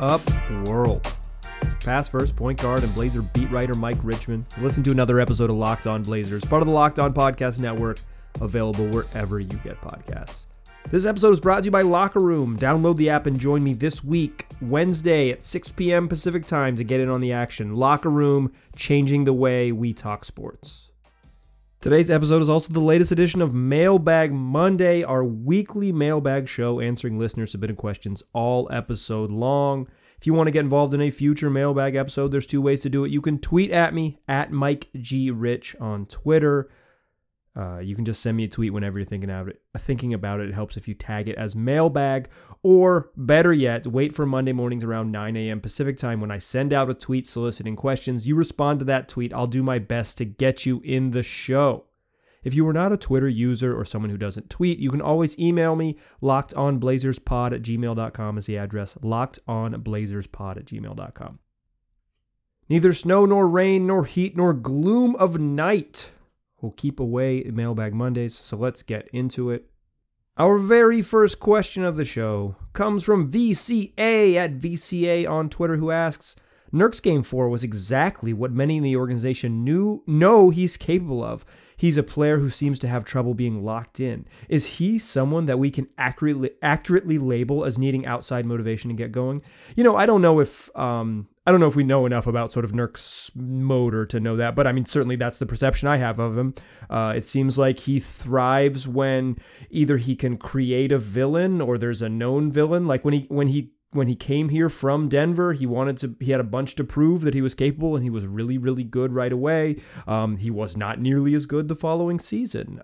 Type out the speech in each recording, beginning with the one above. up, world? Past first point guard and Blazer beat writer Mike Richmond. Listen to another episode of Locked On Blazers, part of the Locked On Podcast Network, available wherever you get podcasts. This episode is brought to you by Locker Room. Download the app and join me this week, Wednesday at 6 p.m. Pacific time to get in on the action. Locker Room, changing the way we talk sports. Today's episode is also the latest edition of Mailbag Monday, our weekly mailbag show answering listener-submitted questions all episode long. If you want to get involved in a future mailbag episode, there's two ways to do it. You can tweet at me, at MikeGRich on Twitter. You can just send me a tweet whenever you're thinking about it. It helps if you tag it as mailbag, or better yet, wait for Monday mornings around 9 a.m. Pacific time when I send out a tweet soliciting questions. You respond to that tweet. I'll do my best to get you in the show. If you are not a Twitter user or someone who doesn't tweet, you can always email me. LockedOnBlazersPod@gmail.com is the address. LockedOnBlazersPod@gmail.com. Neither snow nor rain nor heat nor gloom of night we'll keep away Mailbag Mondays, so let's get into it. Our very first question of the show comes from VCA at VCA on Twitter, who asks, Nurk's Game 4 was exactly what many in the organization know he's capable of. He's a player who seems to have trouble being locked in. Is he someone that we can accurately label as needing outside motivation to get going? You know, I don't know if we know enough about sort of Nurk's motor to know that, but I mean, certainly that's the perception I have of him. It seems like he thrives when either he can create a villain or there's a known villain. Like when he came here from Denver, he had a bunch to prove that he was capable, and he was really, really good right away. He was not nearly as good the following season.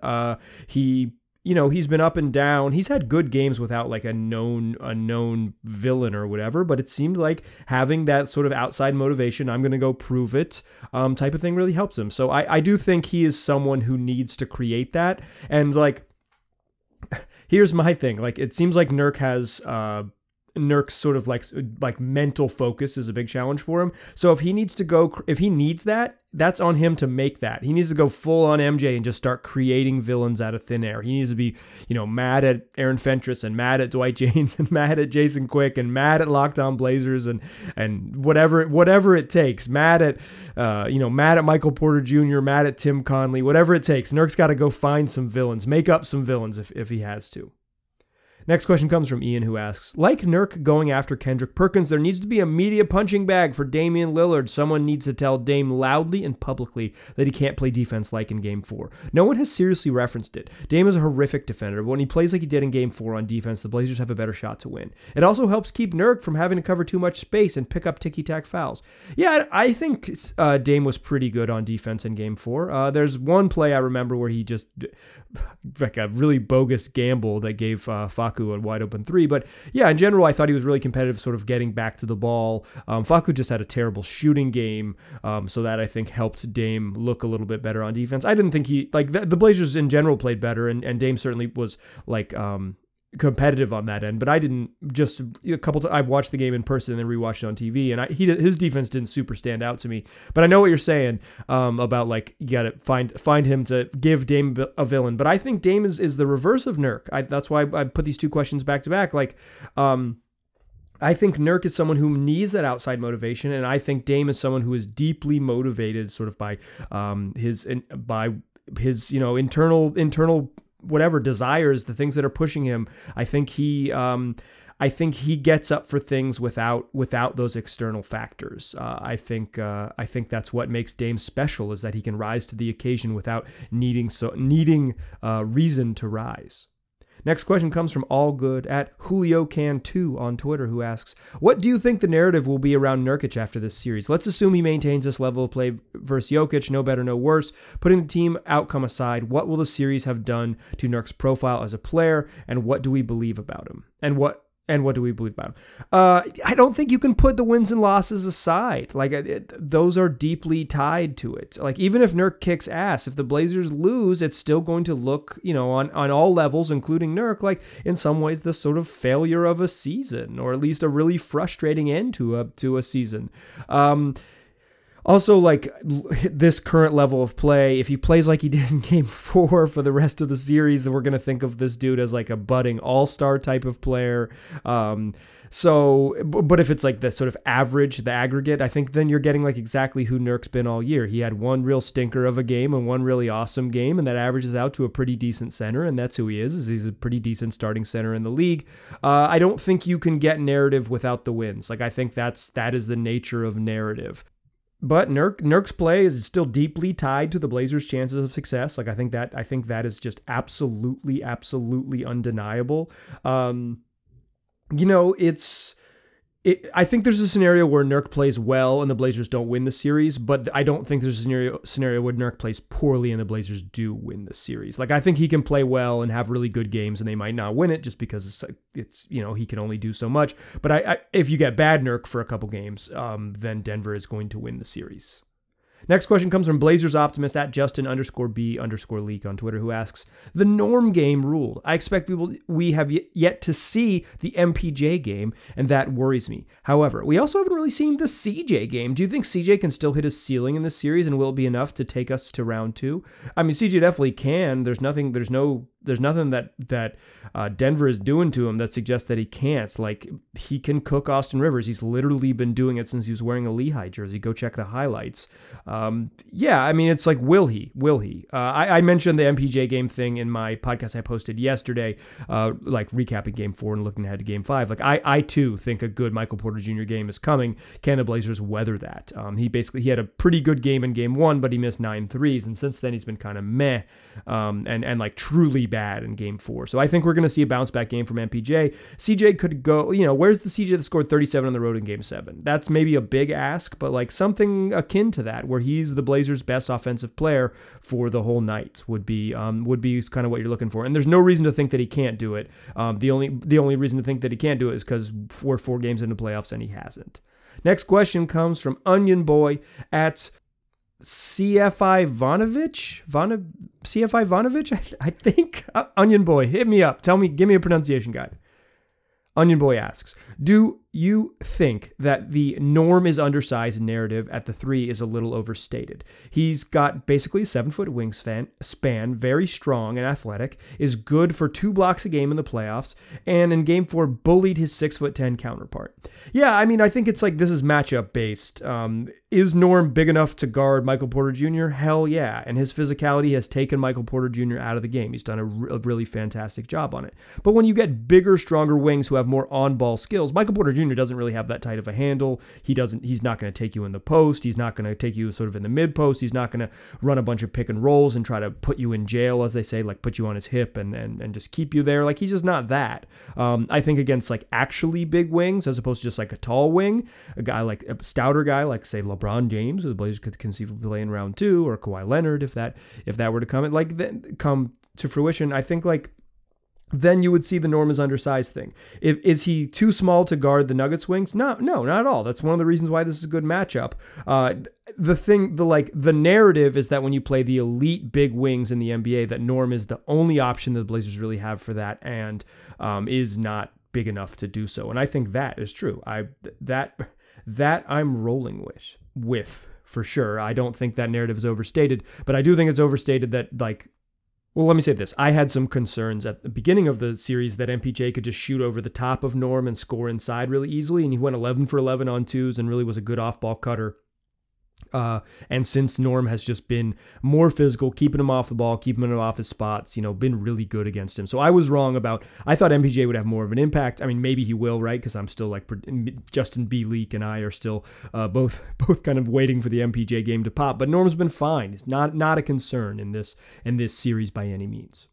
He's been up and down. He's had good games without like a known villain or whatever, but it seemed like having that sort of outside motivation, I'm going to go prove it type of thing really helps him. So I do think he is someone who needs to create that. And like, here's my thing. Like, it seems like Nurk has, Nurk's sort of like mental focus is a big challenge for him. So if he needs that, that's on him to make that. He needs to go full on MJ and just start creating villains out of thin air. He needs to be, mad at Aaron Fentress and mad at Dwight James and mad at Jason Quick and mad at Lockdown Blazers and whatever it takes. Mad at Michael Porter Jr., mad at Tim Conley, whatever it takes. Nurk's got to go find some villains, make up some villains if he has to. Next question comes from Ian, who asks, like Nurk going after Kendrick Perkins, there needs to be a media punching bag for Damian Lillard. Someone needs to tell Dame loudly and publicly that he can't play defense like in Game 4. No one has seriously referenced it. Dame is a horrific defender, but when he plays like he did in Game 4 on defense, the Blazers have a better shot to win. It also helps keep Nurk from having to cover too much space and pick up ticky-tack fouls. Yeah, I think Dame was pretty good on defense in Game 4. There's one play I remember where he just, like a really bogus gamble that gave Facu a wide open three. But yeah, in general, I thought he was really competitive, sort of getting back to the ball. Facu just had a terrible shooting game, so that I think helped Dame look a little bit better on defense. I didn't think the Blazers in general played better, and Dame certainly was like competitive on that end, but I didn't just a couple times. I've watched the game in person and then rewatched it on TV, and his defense didn't super stand out to me, but I know what you're saying about like, you got to find him to give Dame a villain. But I think Dame is the reverse of Nurk. That's why I put these two questions back to back. Like, I think Nurk is someone who needs that outside motivation, and I think Dame is someone who is deeply motivated sort of by his internal whatever desires, the things that are pushing him. I think he gets up for things without those external factors. I think that's what makes Dame special, is that he can rise to the occasion without needing reason to rise. Next question comes from All Good at JulioCan2 on Twitter, who asks, what do you think the narrative will be around Nurkic after this series? Let's assume he maintains this level of play versus Jokic, no better, no worse. Putting the team outcome aside, what will the series have done to Nurk's profile as a player, and what do we believe about him? And what do we believe about him? I don't think you can put the wins and losses aside. Like, those are deeply tied to it. Like, even if Nurk kicks ass, if the Blazers lose, it's still going to look, on all levels, including Nurk, like in some ways the sort of failure of a season, or at least a really frustrating end to a season. Also, like, this current level of play, if he plays like he did in Game 4 for the rest of the series, then we're going to think of this dude as, like, a budding all-star type of player. But if it's, like, the sort of average, the aggregate, I think then you're getting, like, exactly who Nurk's been all year. He had one real stinker of a game and one really awesome game, and that averages out to a pretty decent center, and that's who he is he's a pretty decent starting center in the league. I don't think you can get narrative without the wins. Like, I think that is the nature of narrative. But Nurk's play is still deeply tied to the Blazers' chances of success. Like, I think that is just absolutely, absolutely undeniable. I think there's a scenario where Nurk plays well and the Blazers don't win the series, but I don't think there's a scenario where Nurk plays poorly and the Blazers do win the series. Like, I think he can play well and have really good games and they might not win it just because it's he can only do so much. But if you get bad Nurk for a couple games, then Denver is going to win the series. Next question comes from Blazers Optimist at Justin_B_leak on Twitter, who asks, the Norm game ruled. I expect we have yet to see the MPJ game, and that worries me. However, we also haven't really seen the CJ game. Do you think CJ can still hit his ceiling in this series, and will it be enough to take us to round two? I mean, CJ definitely can. There's nothing that Denver is doing to him that suggests that he can't. Like, he can cook Austin Rivers. He's literally been doing it since he was wearing a Lehigh jersey. Go check the highlights. It's like, will he? I mentioned the MPJ game thing in my podcast I posted yesterday, recapping Game 4 and looking ahead to Game 5. Like, I too think a good Michael Porter Jr. game is coming. Can the Blazers weather that? He had a pretty good game in Game 1, but he missed 9 threes, and since then he's been kind of meh, and truly bad in Game 4. So I think we're going to see a bounce back game from MPJ. CJ could go, where's the CJ that scored 37 on the road in Game 7? That's maybe a big ask, but like something akin to that, where he's the Blazers' best offensive player for the whole night would be kind of what you're looking for. And there's no reason to think that he can't do it. The only reason to think that he can't do it is because we're 4 games into playoffs and he hasn't. Next question comes from Onion Boy at CFI Vonovich? CFI Vonovich? I think. Onion Boy, hit me up. Tell me, give me a pronunciation guide. Onion Boy asks, do you think that the Norm is undersized narrative at the 3 is a little overstated? He's got basically a 7-foot wingspan, very strong and athletic, is good for 2 blocks a game in the playoffs, and in Game 4 bullied his 6'10" counterpart. Yeah, I mean, I think it's like this is matchup based. Is Norm big enough to guard Michael Porter Jr.? Hell yeah, and his physicality has taken Michael Porter Jr. out of the game. He's done a really fantastic job on it. But when you get bigger, stronger wings who have more on-ball skills, Michael Porter Jr. doesn't really have that tight of a handle. He's not going to take you in the post. He's not going to take you sort of in the mid post. He's not going to run a bunch of pick and rolls and try to put you in jail, as they say, like put you on his hip and just keep you there. Like, he's just not that. I think against like actually big wings, as opposed to just like a tall wing, a guy like a stouter guy, like say LeBron James, who the Blazers could conceivably play in round 2, or Kawhi Leonard, if that were to come to fruition, I think like, then you would see the Norm is undersized thing. Is he too small to guard the Nuggets wings? No, not at all. That's one of the reasons why this is a good matchup. The narrative is that when you play the elite big wings in the NBA, that Norm is the only option that the Blazers really have for that, and is not big enough to do so. And I think that is true. That I'm rolling with for sure. I don't think that narrative is overstated, but I do think it's overstated that like. Well, let me say this. I had some concerns at the beginning of the series that MPJ could just shoot over the top of Norm and score inside really easily, and he went 11 for 11 on 2s and really was a good off-ball cutter. And since Norm has just been more physical, keeping him off the ball, keeping him off his spots, been really good against him. So I was wrong I thought MPJ would have more of an impact. I mean, maybe he will, right? Because I'm still like, Justin B. Leak and I are still both kind of waiting for the MPJ game to pop. But Norm's been fine. It's not a concern in this series by any means.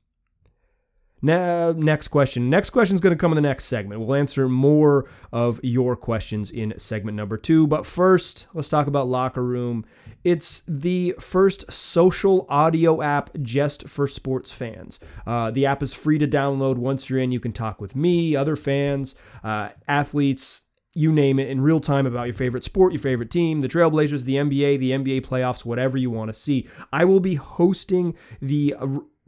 Now, next question. Next question is going to come in the next segment. We'll answer more of your questions in segment number 2. But first, let's talk about Locker Room. It's the first social audio app just for sports fans. The app is free to download. Once you're in, you can talk with me, other fans, athletes, you name it, in real time about your favorite sport, your favorite team, the Trailblazers, the NBA playoffs, whatever you want to see. I will be hosting the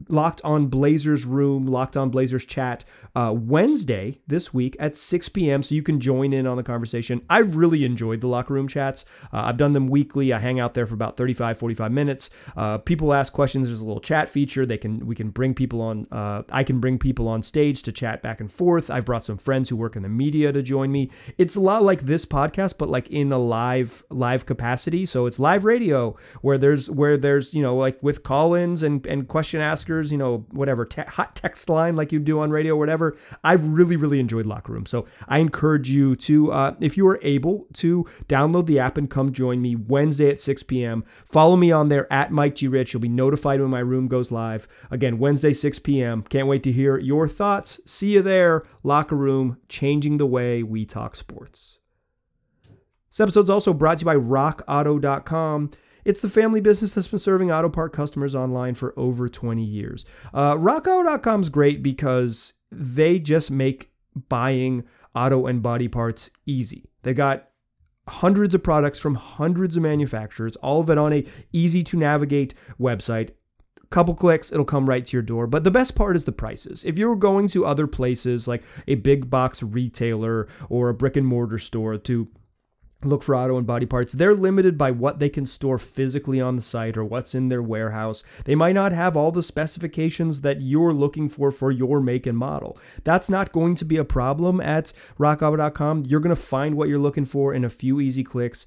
Locked On Blazers Room, Locked On Blazers Chat, Wednesday this week at 6 p.m. So you can join in on the conversation. I really enjoyed the Locker Room Chats. I've done them weekly. I hang out there for about 35, 45 minutes. People ask questions. There's a little chat feature. We can bring people on. I can bring people on stage to chat back and forth. I've brought some friends who work in the media to join me. It's a lot like this podcast, but like in a live capacity. So it's live radio where there's, you know, like with call-ins and question askers, you know, whatever, hot text line like you do on radio or whatever. I've really, really enjoyed Locker Room. So I encourage you to, if you are able to, download the app and come join me Wednesday at 6 p.m. Follow me on there at Mike G. Rich. You'll be notified when my room goes live. Again, Wednesday, 6 p.m. Can't wait to hear your thoughts. See you there. Locker Room, changing the way we talk sports. This episode's also brought to you by RockAuto.com. It's the family business that's been serving auto part customers online for over 20 years. RockAuto.com is great because they just make buying auto and body parts easy. They got hundreds of products from hundreds of manufacturers, all of it on a easy-to-navigate website. Couple clicks, it'll come right to your door. But the best part is the prices. If you're going to other places like a big box retailer or a brick and mortar store to look for auto and body parts, they're limited by what they can store physically on the site or what's in their warehouse. They might not have all the specifications that you're looking for your make and model. That's not going to be a problem at rockauto.com. You're going to find what you're looking for in a few easy clicks.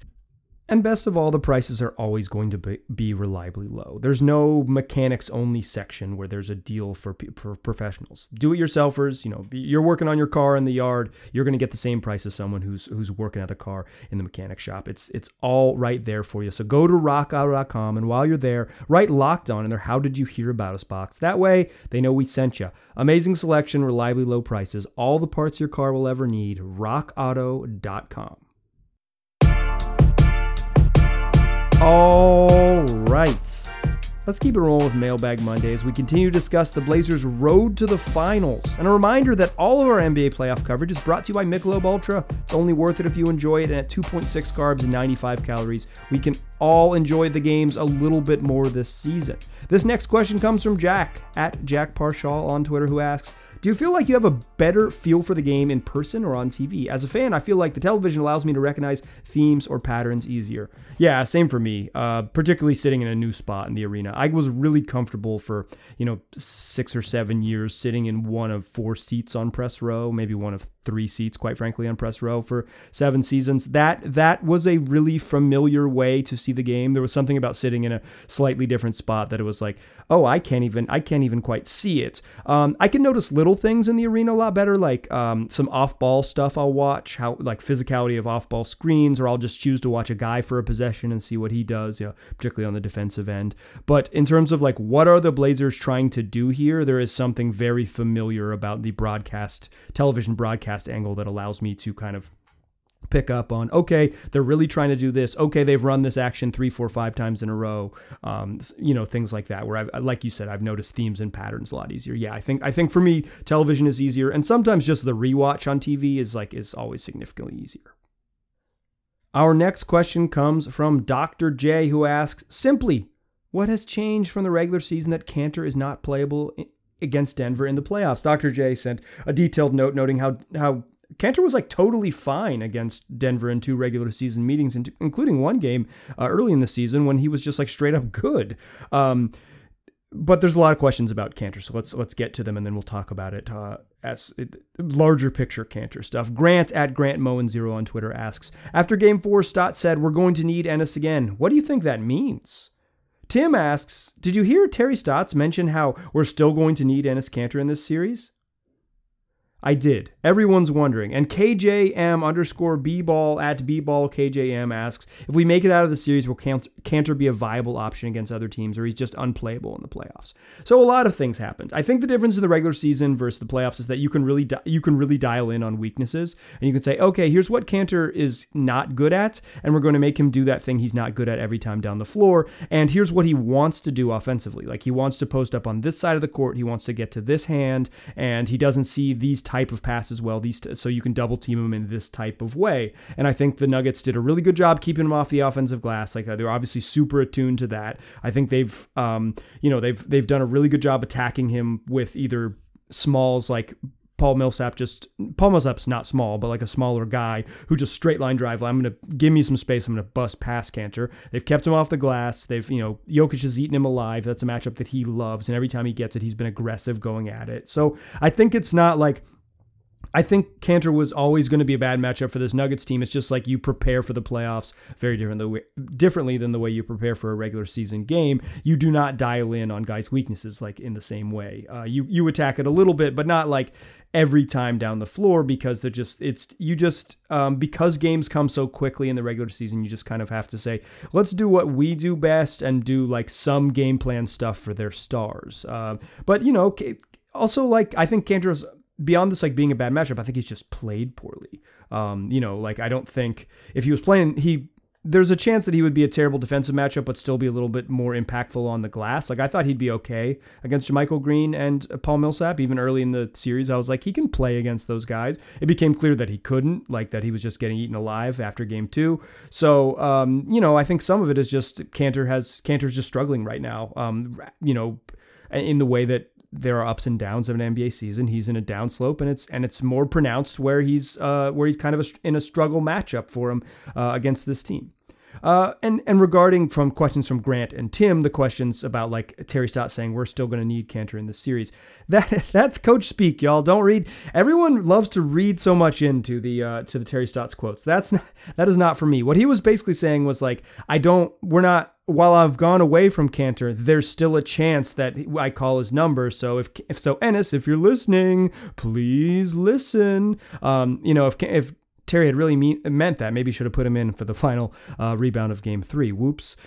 And best of all, the prices are always going to be reliably low. There's no mechanics-only section where there's a deal for professionals. Do-it-yourselfers, you know, you're working on your car in the yard, you're going to get the same price as someone who's working at the car in the mechanic shop. It's all right there for you. So go to rockauto.com, and while you're there, write Locked On in their How Did You Hear About Us box. That way, they know we sent you. Amazing selection, reliably low prices, all the parts your car will ever need, rockauto.com. All right, let's keep it rolling with Mailbag Monday as we continue to discuss the Blazers' road to the finals. And a reminder that all of our NBA playoff coverage is brought to you by Michelob Ultra. It's only worth it if you enjoy it. And at 2.6 carbs and 95 calories, we can all enjoy the games a little bit more this season. This next question comes from Jack at Jack Parshall on Twitter, who asks, do you feel like you have a better feel for the game in person or on TV? As a fan, I feel like the television allows me to recognize themes or patterns easier. Yeah, same for me, particularly sitting in a new spot in the arena. I was really comfortable for, 6 or 7 years sitting in one of 4 seats on press row, maybe one of 3 seats, quite frankly, on press row for 7 seasons. That was a really familiar way to see the game. There was something about sitting in a slightly different spot that it was like, oh, I can't even quite see it. I can notice little things in the arena a lot better, like some off-ball stuff I'll watch, how like physicality of off-ball screens, or I'll just choose to watch a guy for a possession and see what he does, particularly on the defensive end. But in terms of like what are the Blazers trying to do here, there is something very familiar about the television broadcast angle that allows me to kind of pick up on, okay, they're really trying to do this. Okay, they've run this action 3, 4, 5 times in a row. Things like that, where I've, like you said, I've noticed themes and patterns a lot easier. Yeah, I think for me, television is easier, and sometimes just the rewatch on TV is always significantly easier. Our next question comes from Dr. J, who asks, simply, what has changed from the regular season that Kanter is not playable against Denver in the playoffs? Dr. J sent a detailed note noting how Kanter was totally fine against Denver in 2 regular season meetings, including one game early in the season when he was just straight up good. But there's a lot of questions about Kanter, so let's get to them, and then we'll talk about it larger picture Kanter stuff. Grant at GrantMoen0 on Twitter asks, after Game 4, Stott said, we're going to need Enes again. What do you think that means? Tim asks, did you hear Terry Stotts mention how we're still going to need Enes Kanter in this series? I did. Everyone's wondering. And KJM_bball at bballkjm asks, if we make it out of the series, will Kanter be a viable option against other teams, or he's just unplayable in the playoffs? So a lot of things happened. I think the difference in the regular season versus the playoffs is that you can really dial in on weaknesses, and you can say, okay, here's what Kanter is not good at, and we're going to make him do that thing he's not good at every time down the floor, and here's what he wants to do offensively. Like, he wants to post up on this side of the court, he wants to get to this hand, and he doesn't see these type of pass as well. So you can double team him in this type of way. And I think the Nuggets did a really good job keeping him off the offensive glass. Like they're obviously super attuned to that. I think they've done a really good job attacking him with either smalls like Paul Millsap's not small, but like a smaller guy who just straight line drive. I'm going to give me some space. I'm going to bust past Kanter. They've kept him off the glass. Jokic has eaten him alive. That's a matchup that he loves. And every time he gets it, he's been aggressive going at it. So I think it's not like, I think Kanter was always going to be a bad matchup for this Nuggets team. It's just like you prepare for the playoffs very differently than the way you prepare for a regular season game. You do not dial in on guys' weaknesses like in the same way. You attack it a little bit, but not like every time down the floor because because games come so quickly in the regular season. You just kind of have to say, let's do what we do best and do like some game plan stuff for their stars. But I think Kanter's, beyond this, like being a bad matchup, I think he's just played poorly. I don't think if he was playing, there's a chance that he would be a terrible defensive matchup, but still be a little bit more impactful on the glass. Like I thought he'd be okay against Jermichael Green and Paul Millsap. Even early in the series, I was like, he can play against those guys. It became clear that he couldn't, like that he was just getting eaten alive after game 2. So, I think some of it is just Kanter's just struggling right now. In the way that there are ups and downs of an NBA season. He's in a down slope, and it's more pronounced where he's kind of in a struggle matchup for him against this team. And regarding from questions from Grant and Tim, the questions about like Terry Stotts saying we're still going to need Kanter in this series, that's coach speak, y'all. Don't read. Everyone loves to read so much into the Terry Stotts quotes. That is not for me. What he was basically saying was like, while I've gone away from Kanter, there's still a chance that I call his number. So if Enes, if you're listening, please listen. If Terry had really meant that, maybe should have put him in for the final rebound of game 3. Whoops.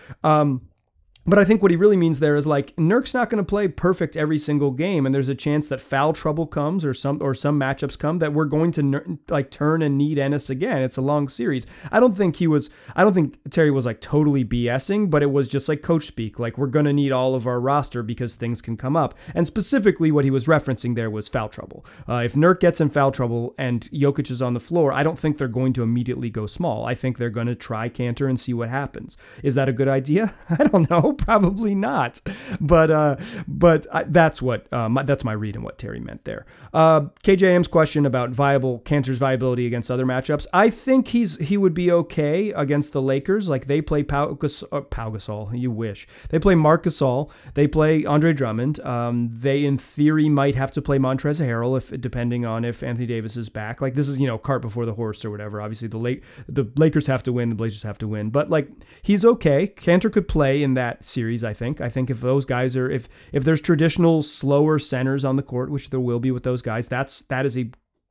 But I think what he really means there is like Nurk's not going to play perfect every single game, and there's a chance that foul trouble comes or some matchups come that we're going to like turn and need Enes again. It's a long series. I don't think Terry was like totally BSing, but it was just like coach speak. Like we're going to need all of our roster because things can come up. And specifically, what he was referencing there was foul trouble. If Nurk gets in foul trouble and Jokic is on the floor, I don't think they're going to immediately go small. I think they're going to try Kanter and see what happens. Is that a good idea? I don't know. Probably not, but that's my read and what Terry meant there. KJM's question about Kanter's viability against other matchups. I think he would be okay against the Lakers. Like they play Pau Gasol. You wish they play Mark Gasol. They play Andre Drummond. They in theory might have to play Montrezl Harrell depending on if Anthony Davis is back. Like this is cart before the horse or whatever. Obviously the Lakers have to win. The Blazers have to win. But like he's okay. Kanter could play in that series, I think if those guys are if there's traditional slower centers on the court, which there will be with those guys, that is a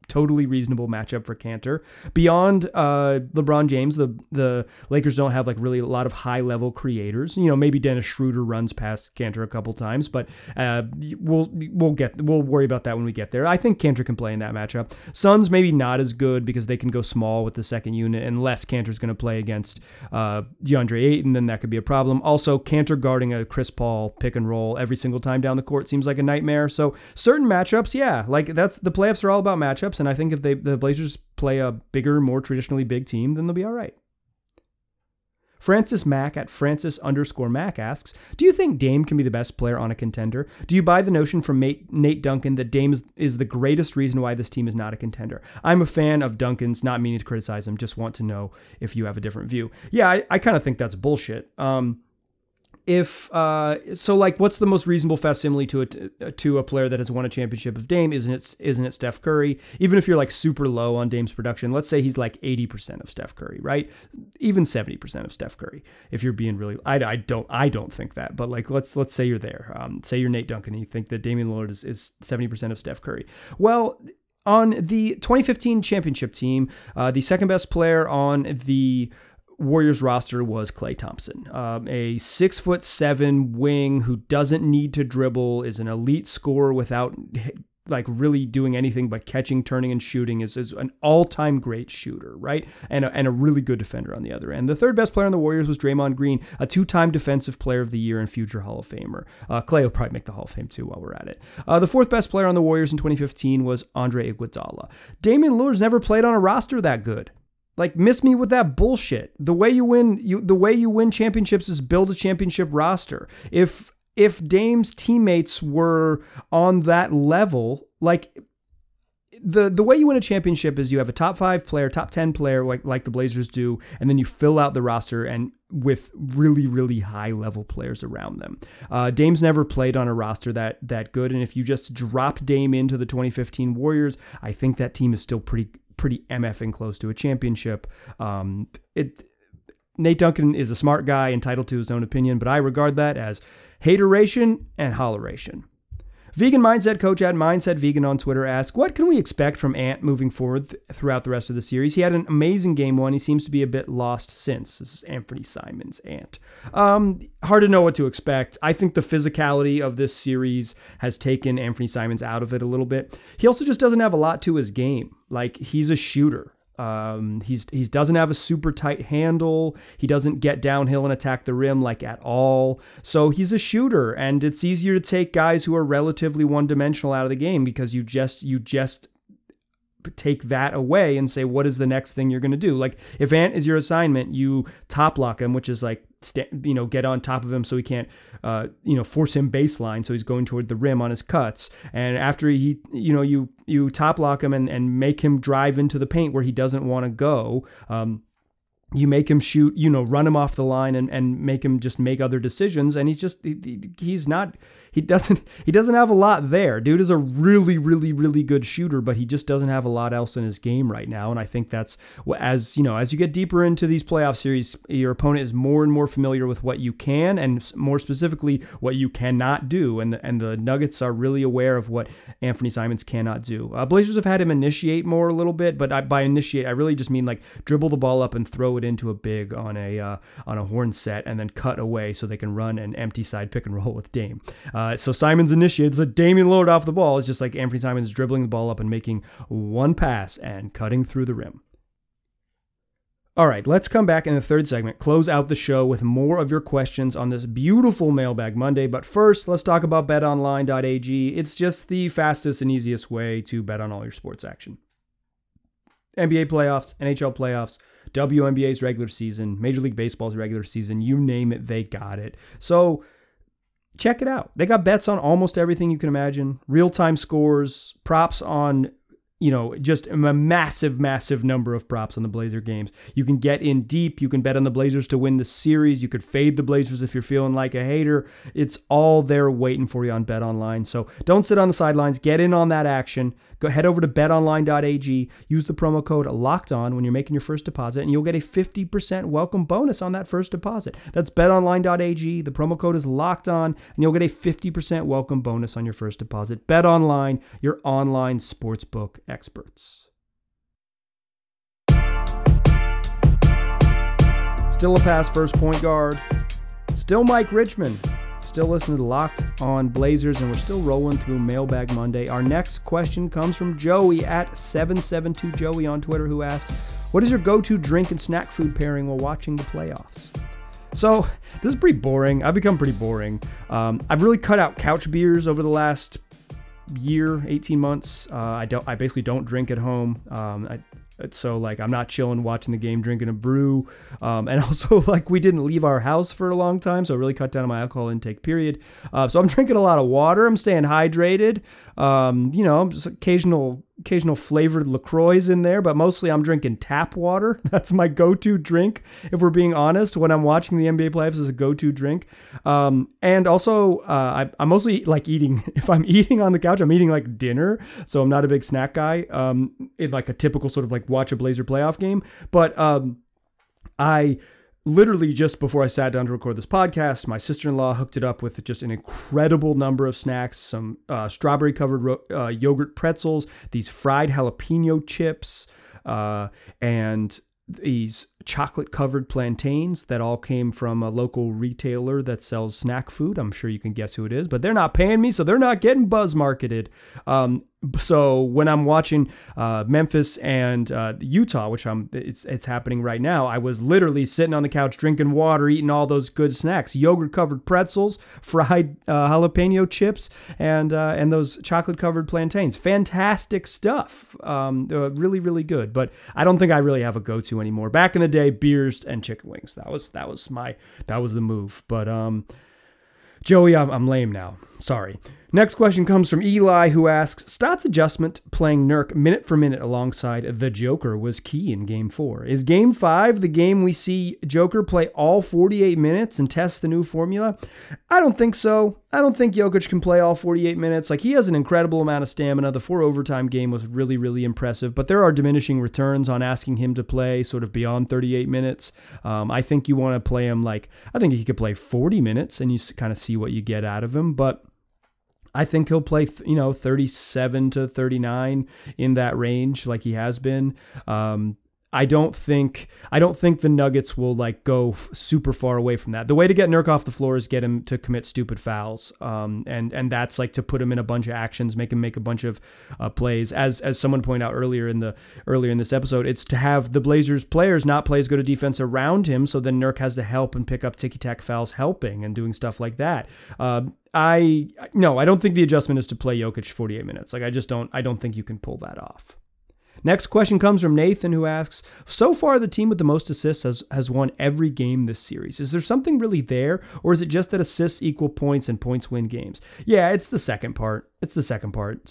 totally reasonable matchup for Kanter. Beyond LeBron James, the Lakers don't have like really a lot of high level creators. Maybe Dennis Schroeder runs past Kanter a couple times, but we'll worry about that when we get there. I think Kanter can play in that matchup. Suns maybe not as good because they can go small with the second unit unless Kanter's going to play against DeAndre Ayton, then that could be a problem. Also, Kanter guarding a Chris Paul pick and roll every single time down the court seems like a nightmare. So certain matchups, yeah, like that's the playoffs are all about matchups. And I think if the Blazers play a bigger, more traditionally big team, then they'll be all right. Francis Mack at Francis_Mack asks, do you think Dame can be the best player on a contender? Do you buy the notion from Nate Duncan that Dame is the greatest reason why this team is not a contender? I'm a fan of Duncan's, not meaning to criticize him, just want to know if you have a different view. Yeah, I kind of think that's bullshit. What's the most reasonable facsimile to a player that has won a championship of Dame? Isn't it Steph Curry? Even if you're like super low on Dame's production, let's say he's like 80% of Steph Curry, right? Even 70% of Steph Curry. If you're being really, I don't think that, but like let's say you're there. Say you're Nate Duncan and you think that Damian Lillard is 70% of Steph Curry. Well, on the 2015 championship team, the second best player on the Warriors roster was Klay Thompson, a 6'7" wing who doesn't need to dribble, is an elite scorer without like really doing anything but catching, turning, and shooting, is an all-time great shooter, right? And a really good defender on the other end. The third best player on the Warriors was Draymond Green, a two-time Defensive Player of the Year and future Hall of Famer. Clay will probably make the Hall of Fame too while we're at it. The fourth best player on the Warriors in 2015 was Andre Iguodala. Damian Lillard's never played on a roster that good. Like, miss me with that bullshit. The way you win championships is build a championship roster. If Dame's teammates were on that level, like the way you win a championship is you have a top 5 player, top 10 player, like the Blazers do, and then you fill out the roster and with really, really high level players around them. Dame's never played on a roster that good, and if you just drop Dame into the 2015 Warriors, I think that team is still pretty MFing close to a championship. Nate Duncan is a smart guy, entitled to his own opinion, but I regard that as hateration and holleration. Vegan Mindset Coach at Mindset Vegan on Twitter asks, what can we expect from Ant moving forward throughout the rest of the series? He had an amazing game one. He seems to be a bit lost since. This is Anthony Simons, Ant. Hard to know what to expect. I think the physicality of this series has taken Anthony Simons out of it a little bit. He also just doesn't have a lot to his game. Like, he's a shooter. He doesn't have a super tight handle. He doesn't get downhill and attack the rim like at all. So he's a shooter, and it's easier to take guys who are relatively one-dimensional out of the game because you just take that away and say, what is the next thing you're going to do? Like, if Ant is your assignment, you top lock him, which is like, get on top of him so he can't, force him baseline. So he's going toward the rim on his cuts. And after he, you top lock him and make him drive into the paint where he doesn't want to go. You make him shoot, run him off the line and make him just make other decisions. And he doesn't have a lot there. Dude is a really, really, really good shooter, but he just doesn't have a lot else in his game right now. And I think that's, as you get deeper into these playoff series, your opponent is more and more familiar with what you can, and more specifically what you cannot do. And the Nuggets are really aware of what Anthony Simons cannot do. Blazers have had him initiate more a little bit, but by initiate, I really just mean like dribble the ball up and throw it into a big on a horn set and then cut away so they can run an empty side pick and roll with Dame. So Simons initiates a Damian Lillard off the ball. It's just like Anthony Simons dribbling the ball up and making one pass and cutting through the rim. All right, let's come back in the third segment, close out the show with more of your questions on this beautiful Mailbag Monday. But first, let's talk about betonline.ag. It's just the fastest and easiest way to bet on all your sports action. NBA playoffs, NHL playoffs, WNBA's regular season, Major League Baseball's regular season, you name it, they got it. So check it out. They got bets on almost everything you can imagine, real-time scores, props on, just a massive, massive number of props on the Blazer games. You can get in deep. You can bet on the Blazers to win the series. You could fade the Blazers if you're feeling like a hater. It's all there waiting for you on BetOnline. So don't sit on the sidelines. Get in on that action. Go head over to betonline.ag. Use the promo code LOCKEDON when you're making your first deposit, and you'll get a 50% welcome bonus on that first deposit. That's betonline.ag. The promo code is LOCKEDON, and you'll get a 50% welcome bonus on your first deposit. BetOnline, your online sportsbook experts. Still a pass-first point guard. Still Mike Richmond. Still listening to Locked On Blazers, and we're still rolling through Mailbag Monday. Our next question comes from Joey at 772Joey on Twitter, who asks, what is your go-to drink and snack food pairing while watching the playoffs? So this is pretty boring. I've become pretty boring. I've really cut out couch beers over the last year, 18 months. I basically don't drink at home. I'm not chilling, watching the game, drinking a brew. And also, like, we didn't leave our house for a long time, so I really cut down on my alcohol intake, period. So I'm drinking a lot of water. I'm staying hydrated. Just occasional flavored LaCroix in there, but mostly I'm drinking tap water. That's my go-to drink, if we're being honest, when I'm watching the NBA playoffs is a go-to drink. I'm mostly like eating. If I'm eating on the couch, I'm eating like dinner, so I'm not a big snack guy in like a typical sort of like watch a Blazer playoff game. But I literally just before I sat down to record this podcast, my sister-in-law hooked it up with just an incredible number of snacks, some strawberry-covered yogurt pretzels, these fried jalapeno chips, and these chocolate-covered plantains that all came from a local retailer that sells snack food. I'm sure you can guess who it is, but they're not paying me, so they're not getting buzz marketed. So when I'm watching Memphis and Utah, which it's happening right now, I was literally sitting on the couch drinking water, eating all those good snacks: yogurt-covered pretzels, fried jalapeno chips, and those chocolate-covered plantains. Fantastic stuff, really, really good. But I don't think I really have a go-to anymore. Back in the day, beers and chicken wings. That was the move. But Joey, I'm lame now. Sorry. Next question comes from Eli, who asks, Stotts' adjustment playing Nurk minute for minute alongside the Joker was key in Game 4. Is Game 5 the game we see Joker play all 48 minutes and test the new formula? I don't think so. I don't think Jokic can play all 48 minutes. Like, he has an incredible amount of stamina. The 4-overtime game was really, really impressive, but there are diminishing returns on asking him to play sort of beyond 38 minutes. I think you want to play him I think he could play 40 minutes and you kind of see what you get out of him, but I think he'll play, 37 to 39 in that range, like he has been. I don't think the Nuggets will go super far away from that. The way to get Nurk off the floor is get him to commit stupid fouls, and that's to put him in a bunch of actions, make him make a bunch of plays. As someone pointed out earlier in this episode, it's to have the Blazers players not play as good a defense around him, so then Nurk has to help and pick up ticky tack fouls, helping and doing stuff like that. I don't think the adjustment is to play Jokic 48 minutes. I don't think you can pull that off. Next question comes from Nathan, who asks, so far the team with the most assists has won every game this series. Is there something really there, or is it just that assists equal points and points win games? Yeah, it's the second part. In the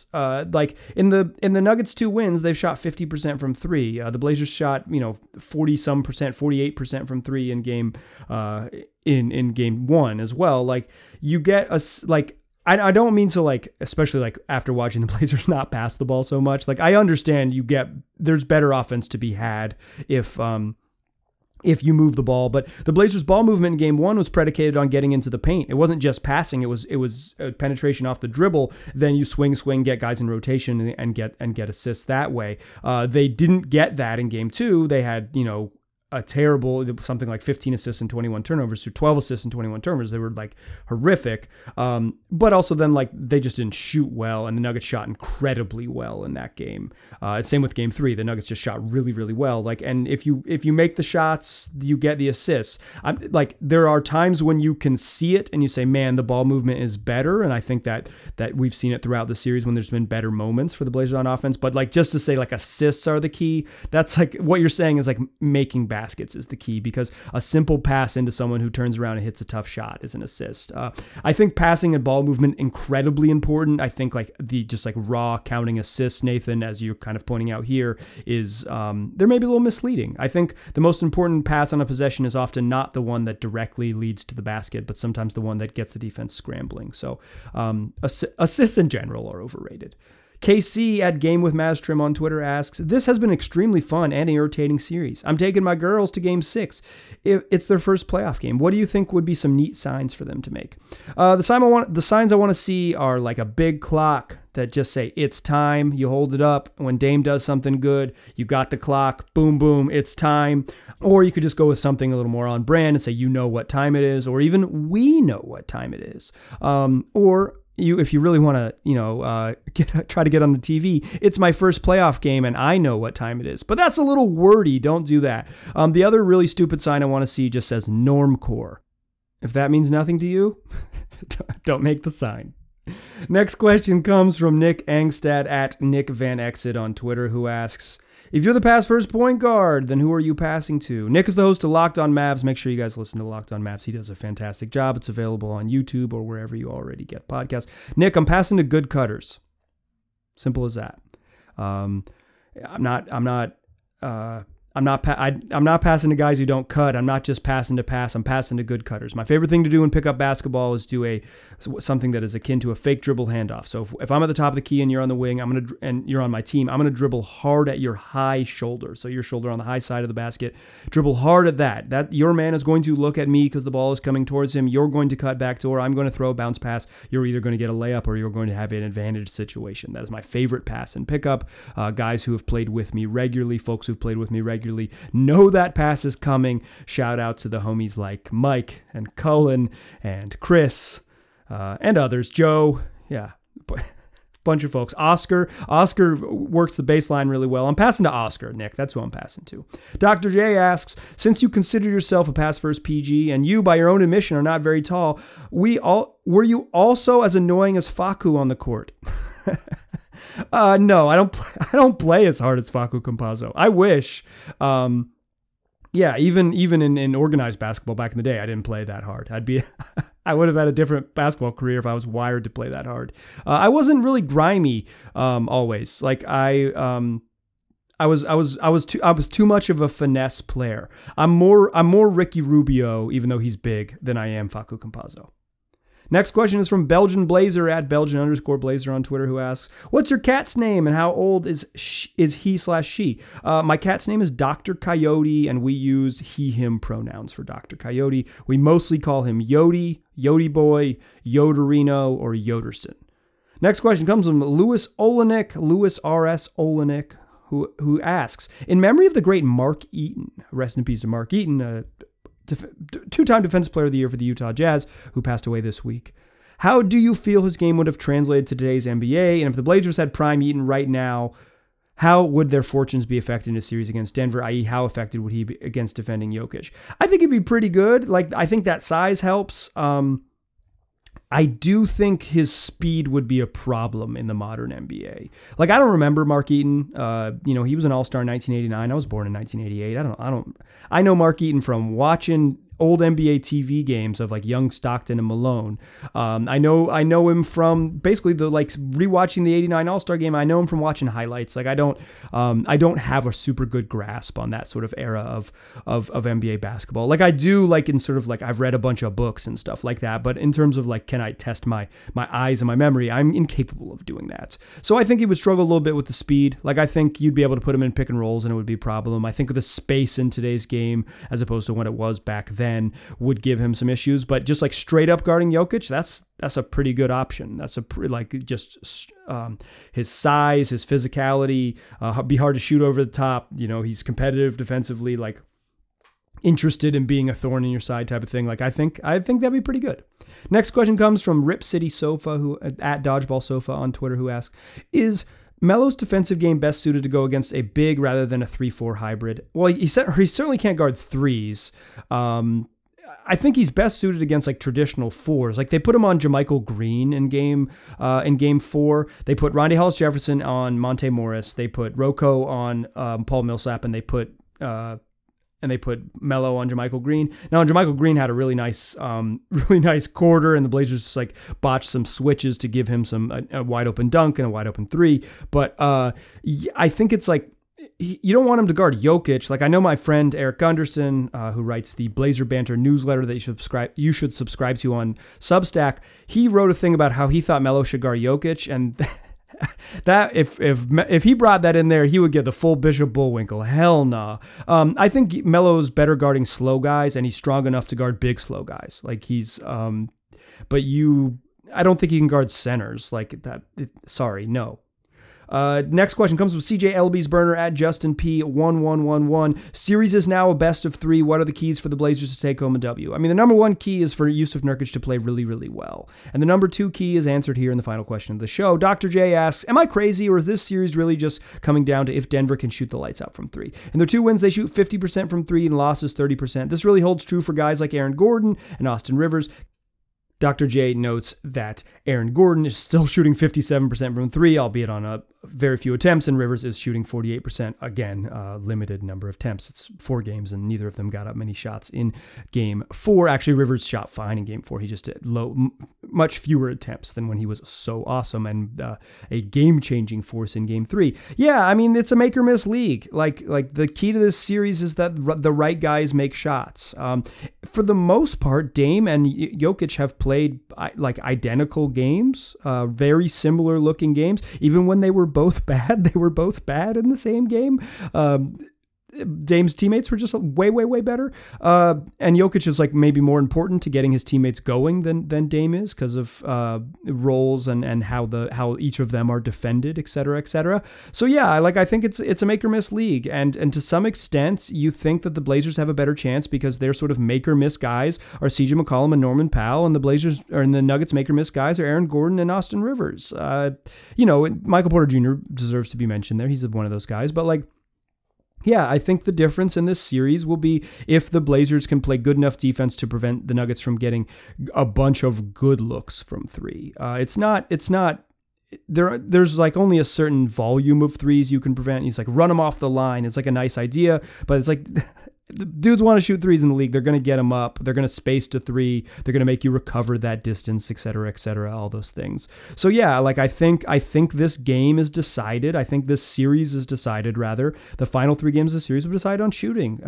Nuggets 2 wins, they've shot 50% from 3. The Blazers shot, 40-some percent, 48% from 3 in game 1 as well. I don't mean to especially after watching the Blazers not pass the ball so much. I understand there's better offense to be had if you move the ball, but the Blazers' ball movement in Game 1 was predicated on getting into the paint. It wasn't just passing; it was penetration off the dribble. Then you swing, get guys in rotation, and get assists that way. They didn't get that in Game 2. They had a terrible, something like 15 assists and 21 turnovers, so 12 assists and 21 turnovers. They were horrific. But also then they just didn't shoot well, and the Nuggets shot incredibly well in that game. Same with Game 3, the Nuggets just shot really, really well. And if you make the shots, you get the assists. There are times when you can see it and you say, man, the ball movement is better. And I think that we've seen it throughout the series when there's been better moments for the Blazers on offense. But just to say assists are the key, that's what you're saying is making back. Baskets is the key, because a simple pass into someone who turns around and hits a tough shot is an assist. I think passing and ball movement incredibly important. I think the raw counting assists, Nathan, as you're kind of pointing out here, is they're maybe a little misleading. I think the most important pass on a possession is often not the one that directly leads to the basket, but sometimes the one that gets the defense scrambling. So assists in general are overrated. KC at Game with Maz Trim on Twitter asks, this has been an extremely fun and irritating series. I'm taking my girls to Game 6. It's their first playoff game. What do you think would be some neat signs for them to make? The signs I want to see are a big clock that just say, it's time. You hold it up. When Dame does something good, you got the clock. Boom, boom, it's time. Or you could just go with something a little more on brand and say, you know what time it is, or even we know what time it is. Or if you really want to, try to get on the TV, it's my first playoff game and I know what time it is. But that's a little wordy. Don't do that. The other really stupid sign I want to see just says Normcore. If that means nothing to you, don't make the sign. Next question comes from Nick Angstad at Nick Van Exit on Twitter, who asks, if you're the pass first point guard, then who are you passing to? Nick is the host of Locked On Mavs. Make sure you guys listen to Locked On Mavs. He does a fantastic job. It's available on YouTube or wherever you already get podcasts. Nick, I'm passing to good cutters. Simple as that. I'm not passing to guys who don't cut. I'm not just passing to pass. I'm passing to good cutters. My favorite thing to do in pickup basketball is do something that is akin to a fake dribble handoff. So if I'm at the top of the key and you're on the wing, and you're on my team, I'm gonna dribble hard at your high shoulder. So your shoulder on the high side of the basket, dribble hard at that. That your man is going to look at me because the ball is coming towards him. You're going to cut back door. I'm going to throw a bounce pass. You're either going to get a layup or you're going to have an advantage situation. That is my favorite pass in pickup. Guys who have played with me regularly, folks who've played with me regularly, know that pass is coming. Shout out to the homies like Mike and Cullen and Chris and others. Joe. Yeah. bunch of folks. Oscar works the baseline really well. I'm passing to Oscar, Nick. That's who I'm passing to. Dr. J asks, since you consider yourself a pass-first PG and you, by your own admission, are not very tall, were you also as annoying as Facu on the court? No, I don't play as hard as Facu Compazzo. I wish. Yeah, even in organized basketball back in the day, I didn't play that hard. I would have had a different basketball career if I was wired to play that hard. I wasn't really grimy always. Like I was too much of a finesse player. I'm more Ricky Rubio, even though he's big, than I am Facu Compazzo. Next question is from Belgian Blazer at Belgian_Blazer on Twitter, who asks, what's your cat's name and how old is he/she? My cat's name is Dr. Coyote, and we use he/him pronouns for Dr. Coyote. We mostly call him Yodi, Yodi Boy, Yoderino, or Yoderson. Next question comes from Louis Olenek, Louis R.S. Olenek, who asks, in memory of the great Mark Eaton, rest in peace to Mark Eaton, two-time Defensive Player of the Year for the Utah Jazz, who passed away this week. How do you feel his game would have translated to today's NBA? And if the Blazers had prime Eaton right now, how would their fortunes be affected in a series against Denver, i.e. how affected would he be against defending Jokic? I think it'd be pretty good. Like, I think that size helps. I do think his speed would be a problem in the modern NBA. Like, I don't remember Mark Eaton. He was an all-star in 1989. I was born in 1988. I know Mark Eaton from watching old NBA TV games of like young Stockton and Malone. I know him from basically the like rewatching the 89 All-Star game. I know him from watching highlights. Like I don't have a super good grasp on that sort of era of NBA basketball. Like I do like in sort of like I've read a bunch of books and stuff like that, but in terms of like, can I test my eyes and my memory? I'm incapable of doing that. So I think he would struggle a little bit with the speed. Like I think you'd be able to put him in pick and rolls and it would be a problem. I think of the space in today's game as opposed to when it was back then would give him some issues, but just like straight up guarding Jokic, that's a pretty good option. That's a his size, his physicality, be hard to shoot over the top. You know, he's competitive defensively, like interested in being a thorn in your side type of thing. Like I think that'd be pretty good. Next question comes from Rip City Sofa, who at Dodgeball Sofa on Twitter, who asks, is Melo's defensive game best suited to go against a big rather than a 3-4 hybrid? Well, he certainly can't guard threes. I think he's best suited against like traditional fours. Like they put him on Jermichael Green in game four. They put Rondae Hollis-Jefferson on Monte Morris. They put Rocco on Paul Millsap, and they put Melo on Jermichael Green. Now, Jermichael Green had a really nice quarter, and the Blazers just like botched some switches to give him a wide open dunk and a wide open three. But I think it's like, you don't want him to guard Jokic. Like I know my friend Eric Gunderson, who writes the Blazer Banter newsletter that you should subscribe to on Substack. He wrote a thing about how he thought Melo should guard Jokic, and that if he brought that in there, he would get the full Bishop Bullwinkle. Hell nah. I think Melo's better guarding slow guys, and he's strong enough to guard big slow guys. Like I don't think he can guard centers like that. No. Next question comes from CJ Elby's burner at Justin P1111. Series is now a best of three. What are the keys for the Blazers to take home a W? I mean, the number one key is for Yusuf Nurkic to play really, really well. And the number two key is answered here in the final question of the show. Dr. J asks, am I crazy, or is this series really just coming down to if Denver can shoot the lights out from three? In their two wins, they shoot 50% from three and losses 30%. This really holds true for guys like Aaron Gordon and Austin Rivers. Dr. J notes that Aaron Gordon is still shooting 57% from three, albeit on a very few attempts, and Rivers is shooting 48%. Again, limited number of attempts. It's four games, and neither of them got up many shots in game four. Actually, Rivers shot fine in game four. He just did much fewer attempts than when he was so awesome and a game-changing force in game three. Yeah, I mean, it's a make or miss league. Like the key to this series is that the right guys make shots. For the most part, Dame and Jokic have played like identical games, very similar looking games. Even when they were both bad in the same game. Dame's teammates were just way better. And Jokic is like maybe more important to getting his teammates going than Dame is because of roles and how each of them are defended, et cetera, et cetera. So yeah, like I think it's a make or miss league. And to some extent, you think that the Blazers have a better chance because their sort of make or miss guys are CJ McCollum and Norman Powell, and the Nuggets make or miss guys are Aaron Gordon and Austin Rivers. Michael Porter Jr. deserves to be mentioned there. He's one of those guys, but like, yeah, I think the difference in this series will be if the Blazers can play good enough defense to prevent the Nuggets from getting a bunch of good looks from three. It's not. There's like only a certain volume of threes you can prevent. He's like, run them off the line. It's like a nice idea, but it's like dudes want to shoot threes in the league. They're going to get them up. They're going to space to three. They're going to make you recover that distance, et cetera, all those things. So yeah, like I think this game is decided. I think this series is decided rather. The final three games of the series will decide on shooting.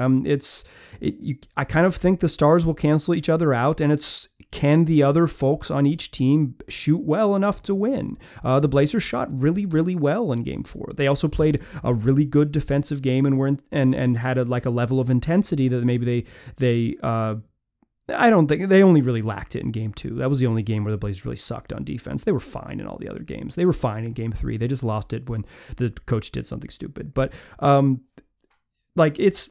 I kind of think the stars will cancel each other out, and it's, can the other folks on each team shoot well enough to win? The Blazers shot really, really well in Game 4. They also played a really good defensive game and had a level of intensity that maybe they I don't think they only really lacked it in Game 2. That was the only game where the Blazers really sucked on defense. They were fine in all the other games. They were fine in Game 3. They just lost it when the coach did something stupid. But this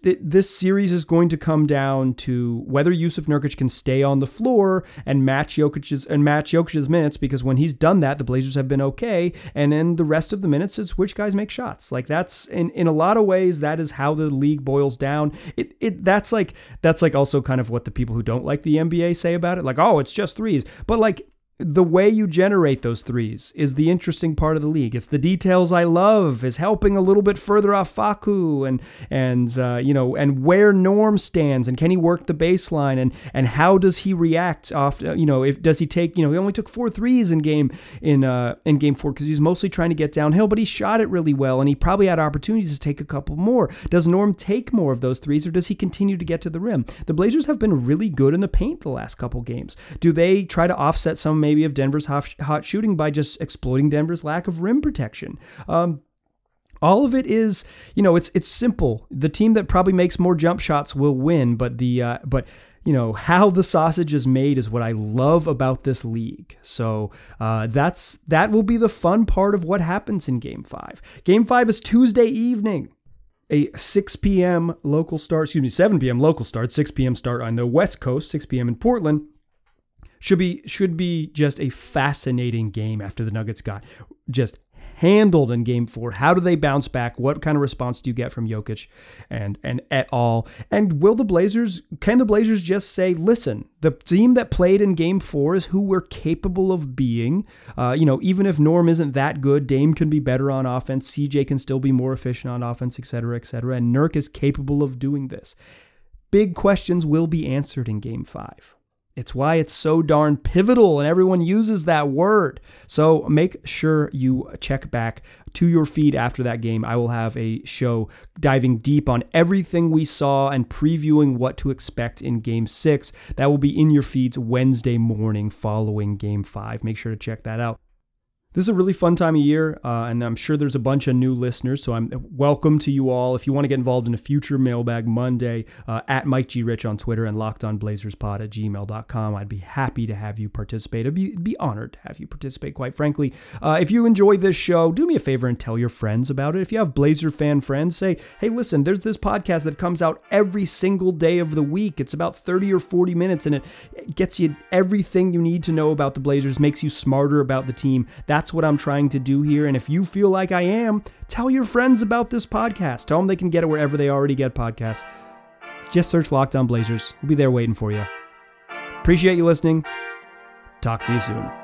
series is going to come down to whether Yusuf Nurkic can stay on the floor and match Jokic's minutes, because when he's done that, the Blazers have been okay. And then the rest of the minutes is which guys make shots. Like that's in a lot of ways, that is how the league boils down. That's also kind of what the people who don't like the NBA say about it. Like, oh, it's just threes, but like, the way you generate those threes is the interesting part of the league. It's the details I love, is helping a little bit further off Facu and where Norm stands and can he work the baseline and how does he react off, he only took 4 threes in game four because he was mostly trying to get downhill, but he shot it really well and he probably had opportunities to take a couple more. Does Norm take more of those threes or does he continue to get to the rim? The Blazers have been really good in the paint the last couple games. Do they try to offset some maybe of Denver's hot shooting by just exploiting Denver's lack of rim protection? All of it is, it's simple. The team that probably makes more jump shots will win, but how the sausage is made is what I love about this league. So that will be the fun part of what happens in Game 5. Game 5 is Tuesday evening. A 6 p.m. local start, 7 p.m. local start, 6 p.m. start on the West Coast, 6 p.m. in Portland. Should be just a fascinating game after the Nuggets got just handled in Game 4. How do they bounce back? What kind of response do you get from Jokic and et al.? And can the Blazers just say, listen, the team that played in Game 4 is who we're capable of being. Even if Norm isn't that good, Dame can be better on offense. CJ can still be more efficient on offense, et cetera, and Nurk is capable of doing this. Big questions will be answered in Game 5. It's why it's so darn pivotal, and everyone uses that word. So make sure you check back to your feed after that game. I will have a show diving deep on everything we saw and previewing what to expect in Game 6. That will be in your feeds Wednesday morning following Game 5. Make sure to check that out. This is a really fun time of year, and I'm sure there's a bunch of new listeners, so I'm welcome to you all. If you want to get involved in a future Mailbag Monday, at Mike G. Rich on Twitter and LockedOnBlazersPod@gmail.com, I'd be happy to have you participate. I'd be honored to have you participate, quite frankly. If you enjoy this show, do me a favor and tell your friends about it. If you have Blazer fan friends, say, hey, listen, there's this podcast that comes out every single day of the week. It's about 30 or 40 minutes, and it gets you everything you need to know about the Blazers, makes you smarter about the team. That's what I'm trying to do here. And if you feel like I am, tell your friends about this podcast. Tell them they can get it wherever they already get podcasts. Just search Lockdown Blazers. We'll be there waiting for you. Appreciate you listening. Talk to you soon.